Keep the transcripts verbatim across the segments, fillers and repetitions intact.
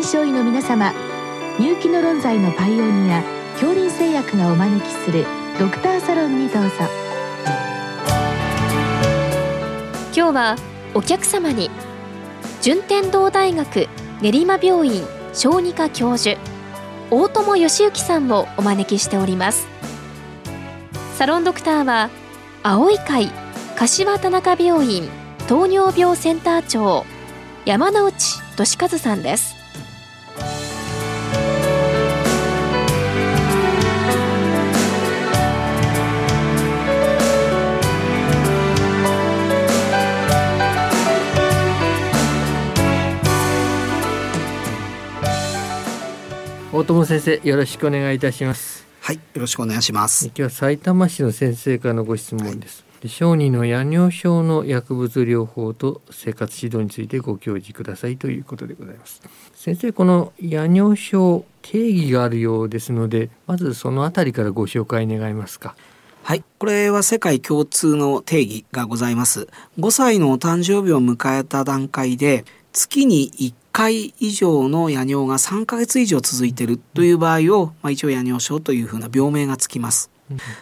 臨床医の皆様、入気の論剤のパイオニア杏林製薬がお招きするドクターサロンにどうぞ。今日はお客様に順天堂大学練馬病院小児科教授大友義之さんをお招きしております。サロンドクターは青い会柏田中病院糖尿病センター長山内俊一さんです。大友先生、よろしくお願いいたします。はい、よろしくお願いします。今日は埼玉市の先生からのご質問です、はい、小児の夜尿症の薬物療法と生活指導についてご教示くださいということでございます。先生、この夜尿症、定義があるようですので、まずそのあたりからご紹介願いますか。はい、これは世界共通の定義がございます。ごさいのお誕生日を迎えた段階で月にいっかい以上の夜尿がさんかげつ以上続いているという場合を、まあ、一応夜尿症というふうな病名がつきます。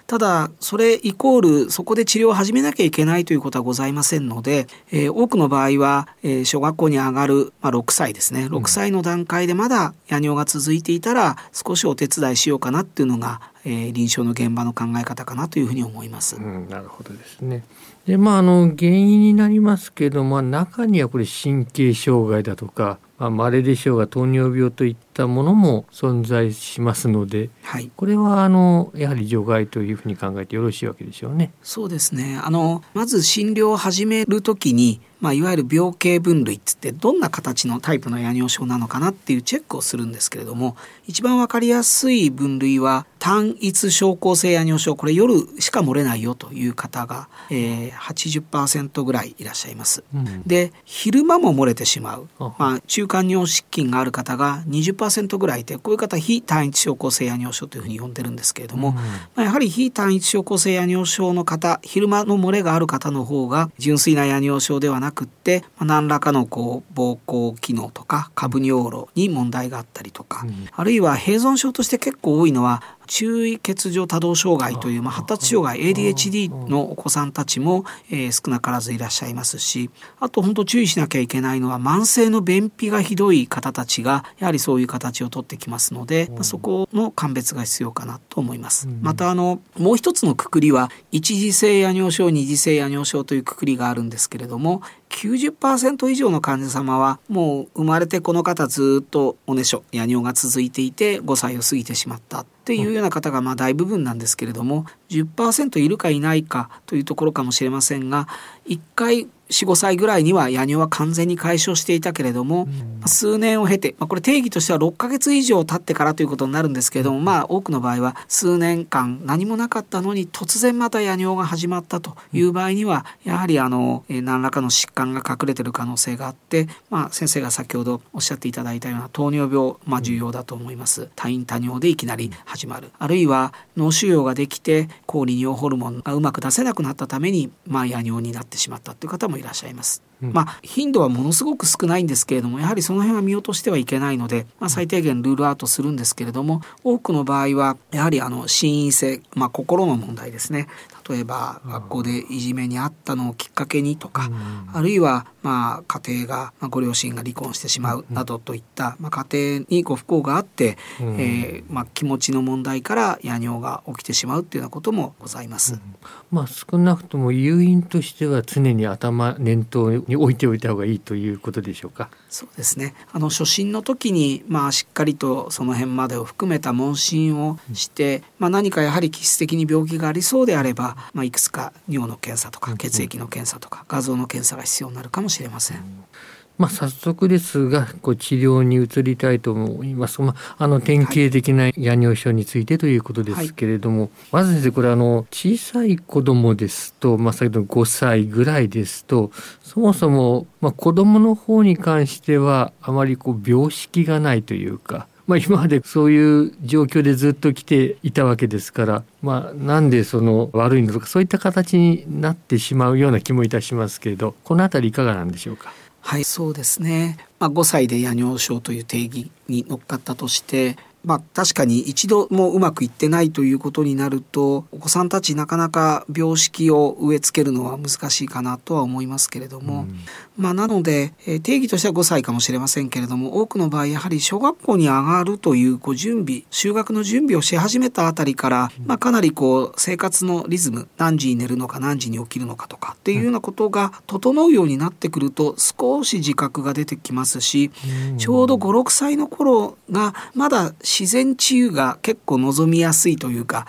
ただそれイコールそこで治療を始めなきゃいけないということはございませんので、えー、多くの場合は、えー、小学校に上がる、まあ、ろくさいですね、ろくさいの段階でまだ夜尿が続いていたら少しお手伝いしようかなっていうのが、えー、臨床の現場の考え方かなというふうに思います、うん、なるほどですね。で、まあ、あの原因になりますけど、まあ、中にはこれ神経障害だとか、まあ、稀でしょうが糖尿病といったものも存在しますので、はい、これはあのやはり除外というふうに考えてよろしいわけでしょうね。そうですね。あのまず診療を始めるときに、まあ、いわゆる病形分類って言って、どんな形のタイプの夜尿症なのかなっていうチェックをするんですけれども、一番わかりやすい分類は単一症候性夜尿症、これ夜しか漏れないよという方が、えー、はちじゅっパーセント ぐらいいらっしゃいます、うん、で昼間も漏れてしまう、まあ、中間尿失禁がある方が にじゅっパーセント ぐらいで、こういう方非単一症候性夜尿症というふうに呼んでるんですけれども、うん、まあ、やはり非単一症候性夜尿症の方、昼間の漏れがある方の方が純粋な夜尿症ではなくなくって、何らかのこう膀胱機能とか下部尿路に問題があったりとか、うん、あるいは併存症として結構多いのは注意欠如多動障害という、まあ、発達障害 エーディーエイチディー のお子さんたちも、えー、少なからずいらっしゃいますし、あと本当注意しなきゃいけないのは慢性の便秘がひどい方たちがやはりそういう形をとってきますので、まあ、そこの鑑別が必要かなと思います、うん、またあのもう一つのくくりは一次性夜尿症、二次性夜尿症というくくりがあるんですけれども、きゅうじゅっパーセント 以上の患者様はもう生まれてこの方ずっとおねしょ夜尿が続いていてごさいを過ぎてしまったっていうような方がまあ大部分なんですけれども、 じゅっパーセント いるかいないかというところかもしれませんが、いっかい よん、ごさいぐらいには夜尿は完全に解消していたけれども、数年を経て、まあ、これ定義としてはろっかげつ以上経ってからということになるんですけれども、まあ多くの場合は数年間何もなかったのに突然また夜尿が始まったという場合には、やはりあの何らかの疾患が隠れている可能性があって、まあ、先生が先ほどおっしゃっていただいたような糖尿病、まあ、重要だと思います。多飲多尿でいきなり始まる。あるいは脳腫瘍ができて抗利尿ホルモンがうまく出せなくなったために、まあ、夜尿になってしまったという方もいらっしゃいます、うん、まあ頻度はものすごく少ないんですけれども、やはりその辺は見落としてはいけないので、まあ、最低限ルールアウトするんですけれども、多くの場合はやはりあの心因性、まあ、心の問題ですね。例えば学校でいじめにあったのをきっかけにとか、あるいはまあ家庭が、まあ、ご両親が離婚してしまうなどといった、まあ、家庭にご不幸があって、えーまあ、気持ちの問題から夜尿が起きてしまうというようなこともございます、うん、まあ、少なくとも誘因としては常に頭念頭に置いておいた方がいいということでしょうか。そうですね。あの初診の時に、まあ、しっかりとその辺までを含めた問診をして、うん、まあ、何かやはり気質的に病気がありそうであれば、まあ、いくつか尿の検査とか血液の検査とか画像の検査が必要になるかもしれません、うん、まあ、早速ですがこう治療に移りたいと思います、まあ、あの典型的な夜尿症についてということですけれども、はい、まず先生、これあの小さい子どもですと、まあ、先ほどのごさいぐらいですと、そもそもまあ子どもの方に関してはあまりこう病識がないというか、まあ、今までそういう状況でずっと来ていたわけですから、まあ、なんでその悪いのとかそういった形になってしまうような気もいたしますけれど、このあたりいかがなんでしょうか。はい、そうですね、まあ、ごさいで夜尿症という定義に乗っかったとして、まあ、確かに一度もうまくいってないということになると、お子さんたちなかなか病識を植え付けるのは難しいかなとは思いますけれども、うんまあ、なので、えー、定義としてはごさいかもしれませんけれども、多くの場合やはり小学校に上がるというこう準備、就学の準備をし始めたあたりから、うんまあ、かなりこう生活のリズム、何時に寝るのか何時に起きるのかとかっていうようなことが整うようになってくると少し自覚が出てきますし、うん、ちょうどご、ろくさいの頃がまだ自然治癒が結構望みやすいというか、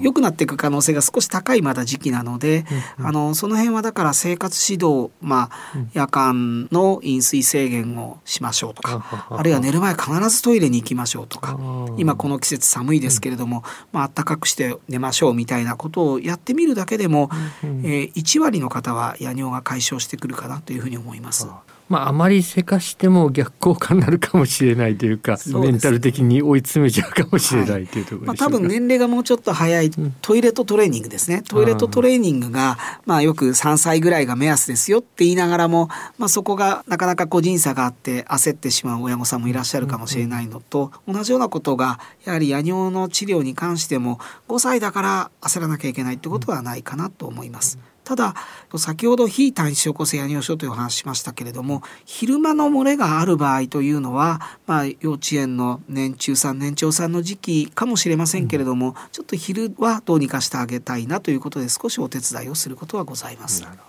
良くなっていく可能性が少し高いまだ時期なので、うんうん、あのその辺はだから生活指導、まあうん、夜間の飲水制限をしましょうとか、あるいは寝る前必ずトイレに行きましょうとか、今この季節寒いですけれども、うんまあ暖かくして寝ましょうみたいなことをやってみるだけでも、うんうんえー、いちわりの方は夜尿が解消してくるかなというふうに思います。まあ、あまりせかしても逆効果になるかもしれないというか、う、ね、メンタル的に追い詰めちゃうかもしれないというところでしょうか。はいまあ、多分年齢がもうちょっと早いトイレとトレーニングですね。トイレとトレーニングが、まあ、よくさんさいぐらいが目安ですよって言いながらも、まあ、そこがなかなか個人差があって焦ってしまう親御さんもいらっしゃるかもしれないのと、うん、同じようなことがやはり夜尿の治療に関してもごさいだから焦らなきゃいけないってことはないかなと思います。うんただ先ほど非単一症候性夜尿症というお話しましたけれども、昼間の漏れがある場合というのは、まあ、幼稚園の年中さん年長さんの時期かもしれませんけれども、うん、ちょっと昼はどうにかしてあげたいなということで少しお手伝いをすることはございます。なるほ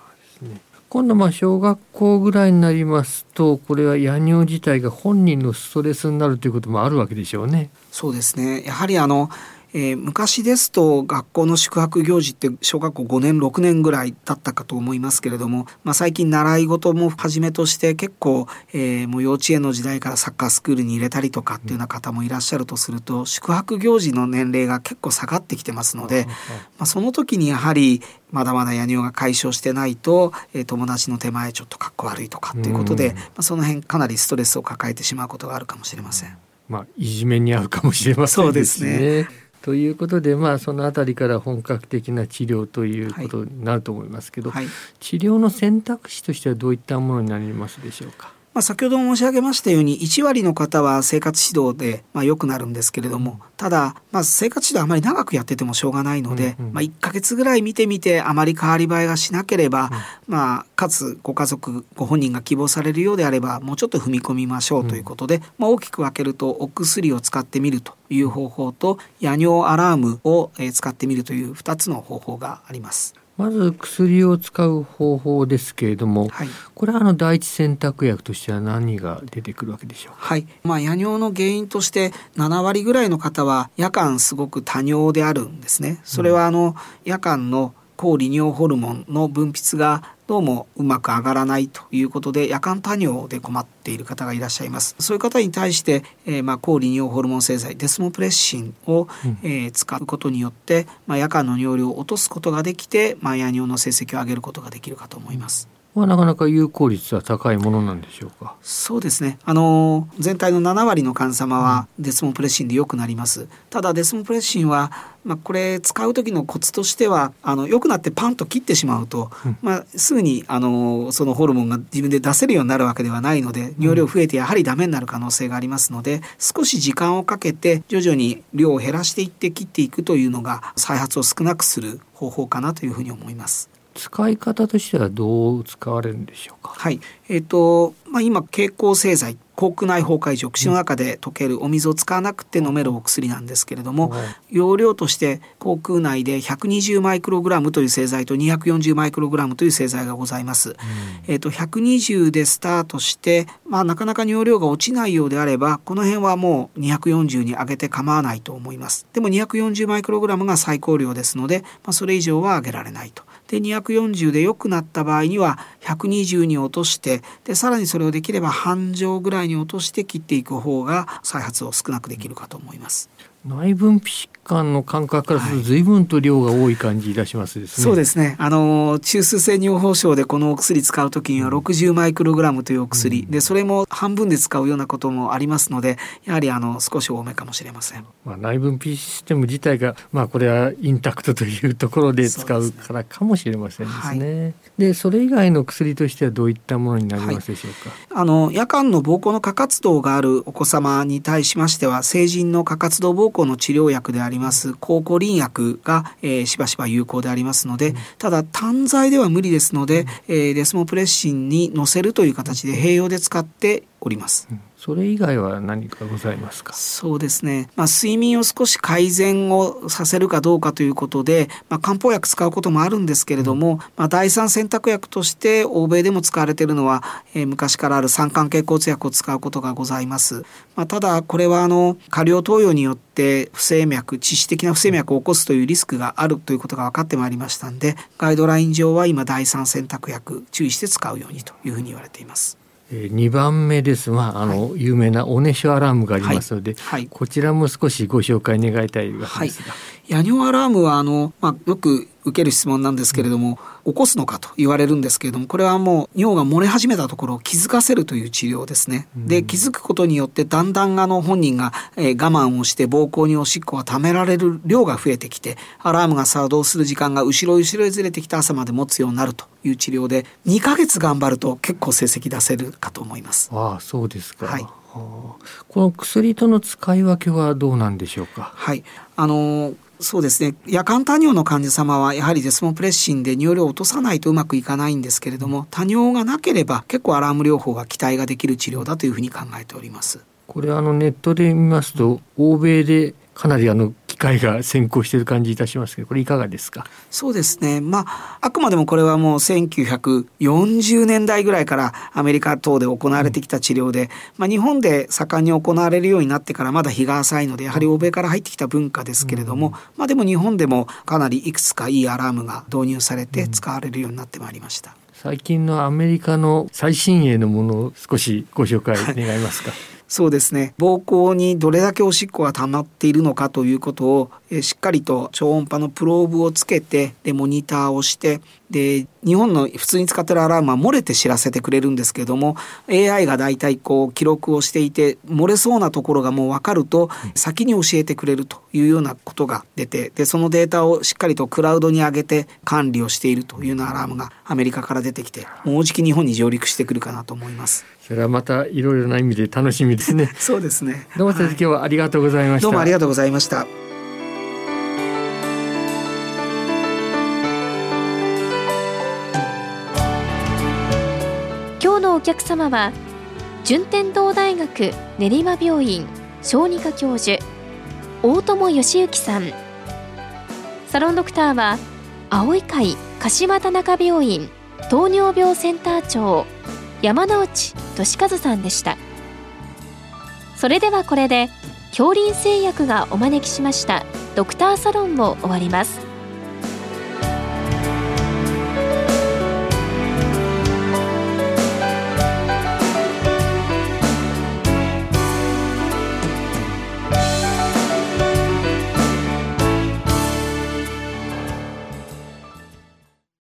どですね。今度まあ小学校ぐらいになりますと、これは夜尿自体が本人のストレスになるということもあるわけでしょうね。そうですね。やはりあのえー、昔ですと学校の宿泊行事って小学校ごねんろくねんぐらいだったかと思いますけれども、まあ、最近習い事もはじめとして結構、えー、もう幼稚園の時代からサッカースクールに入れたりとかっていうような方もいらっしゃるとすると、宿泊行事の年齢が結構下がってきてますので、まあ、その時にやはりまだまだ夜尿が解消してないと、えー、友達の手前ちょっとかっこ悪いとかっていうことで、まあ、その辺かなりストレスを抱えてしまうことがあるかもしれません。まあ、いじめに遭うかもしれませんですね。そうですね。ということで、まあ、そのあたりから本格的な治療ということになると思いますけど、はいはい、治療の選択肢としてはどういったものになりますでしょうか。まあ、先ほど申し上げましたようにいちわりの方は生活指導でまあ良くなるんですけれども、ただまあ生活指導あまり長くやっててもしょうがないので、うんうんまあ、いっかげつぐらい見てみてあまり変わり映えがしなければ、うんまあ、かつご家族ご本人が希望されるようであればもうちょっと踏み込みましょうということで、うんまあ、大きく分けるとお薬を使ってみるという方法と夜尿アラームを使ってみるというふたつの方法があります。まず薬を使う方法ですけれども、はい、これはあの第一選択薬としては何が出てくるわけでしょうか。はいまあ、夜尿の原因としてななわりぐらいの方は夜間すごく多尿であるんですね。それはあの、うん、夜間の抗利尿ホルモンの分泌がどうもうまく上がらないということで夜間多尿で困っている方がいらっしゃいます。そういう方に対して、えーまあ、抗利尿ホルモン製剤デスモプレッシンを、うんえー、使うことによって、まあ、夜間の尿量を落とすことができて、まあ、夜尿の成績を上げることができるかと思います。まあ、なかなか有効率は高いものなんでしょうか。そうですね、あのー、全体のななわりの患者様はデスモプレッシンで良くなります。ただデスモプレッシンは、まあ、これ使う時のコツとしてはあの良くなってパンと切ってしまうと、うんまあ、すぐにあのそのホルモンが自分で出せるようになるわけではないので、尿量増えてやはりダメになる可能性がありますので、少し時間をかけて徐々に量を減らしていって切っていくというのが再発を少なくする方法かなというふうに思います。使い方としてはどう使われるんでしょうか。はいえーとまあ、今経口製剤口腔内包解除、口の中で溶けるお水を使わなくて飲めるお薬なんですけれども、うん、容量として口腔内でひゃくにじゅうマイクログラムという製剤とにひゃくよんじゅうマイクログラムという製剤がございます。うんえーと、ひゃくにじゅうでスタートして、まあ、なかなか容量が落ちないようであればこの辺はもうにひゃくよんじゅうに上げて構わないと思います。でもにひゃくよんじゅうマイクログラムが最高量ですので、まあ、それ以上は上げられないと。でにひゃくよんじゅうで良くなった場合にはひゃくにじゅうに落として、でさらにそれをできれば半錠ぐらいに落として切っていく方が再発を少なくできるかと思います。内分泌疾患の感覚からすると随分と量が多い感じいたしますですね、はい、そうですね、あの中枢性尿崩症でこのお薬使うときにはろくじゅうマイクログラムというお薬、うん、でそれも半分で使うようなこともありますので、やはりあの少し多めかもしれません、まあ、内分泌システム自体が、まあ、これはインタクトというところで使うからかもしれませんですね。はい、でそれ以外の薬としてはどういったものになりますでしょうか。はい、あの夜間の膀胱の過活動があるお子様に対しましては、成人の過活動膀胱の治療薬であります抗コリン薬が、えー、しばしば有効でありますので、うん、ただ単剤では無理ですので、うんえー、デスモプレッシンに乗せるという形で併用で使っております、うん、それ以外は何かございますか。そうですね、まあ、睡眠を少し改善をさせるかどうかということで、まあ、漢方薬使うこともあるんですけれども、うんまあ、第三選択薬として欧米でも使われているのは、えー、昔からある三環経口通薬を使うことがございます、まあ、ただこれはあの過量投与によって不整脈致死的な不整脈を起こすというリスクがあるということが分かってまいりましたので、ガイドライン上は今第三選択薬注意して使うようにというふうに言われています。にばんめです、まああのはい、有名なオネショアラームがありますので、はいはい、こちらも少しご紹介願いたいわけですが、はい、夜尿アラームはあの、まあ、よく受ける質問なんですけれども、うん、起こすのかと言われるんですけれども、これはもう尿が漏れ始めたところを気づかせるという治療ですね。で気づくことによってだんだんあの本人が、えー、我慢をして膀胱におしっこが溜められる量が増えてきて、アラームが作動する時間が後ろ後ろへずれてきた朝まで持つようになるという治療で、にかげつ頑張ると結構成績出せるかと思います。ああそうですか、はい、この薬との使い分けはどうなんでしょうか。はいあのーそうですね、夜間多尿の患者様はやはりデスモプレッシンで尿量を落とさないとうまくいかないんですけれども、多尿がなければ結構アラーム療法が期待ができる治療だというふうに考えております。これあのネットで見ますと欧米でかなりあの機会が先行している感じいたしますけど、これいかがですか。そうですね、まあ、あくまでもこれはもうせんきゅうひゃくよんじゅうねんだいぐらいからアメリカ等で行われてきた治療で、うんまあ、日本で盛んに行われるようになってからまだ日が浅いので、やはり欧米から入ってきた文化ですけれども、うんまあ、でも日本でもかなりいくつかいいアラームが導入されて使われるようになってまいりました。うん、最近のアメリカの最新鋭のものを少しご紹介願いますか。そうですね、膀胱にどれだけおしっこが溜まっているのかということを、えー、しっかりと超音波のプローブをつけて、でモニターをして、で日本の普通に使ってるアラームは漏れて知らせてくれるんですけれども、 エーアイ がだいたいこう記録をしていて、漏れそうなところがもう分かると先に教えてくれるというようなことが出て、でそのデータをしっかりとクラウドに上げて管理をしているというようなアラームがアメリカから出てきて、もうじき日本に上陸してくるかなと思います。それはまたいろいろな意味で楽しみですね。そうですね、どうも先生、はい、今日はありがとうございました。どうもありがとうございました。今日のお客様は順天堂大学練馬病院小児科教授大友義之さん、サロンドクターは青い会柏田中病院糖尿病センター長山内俊和さんでした。それではこれで杏林製薬がお招きしましたドクターサロンを終わります。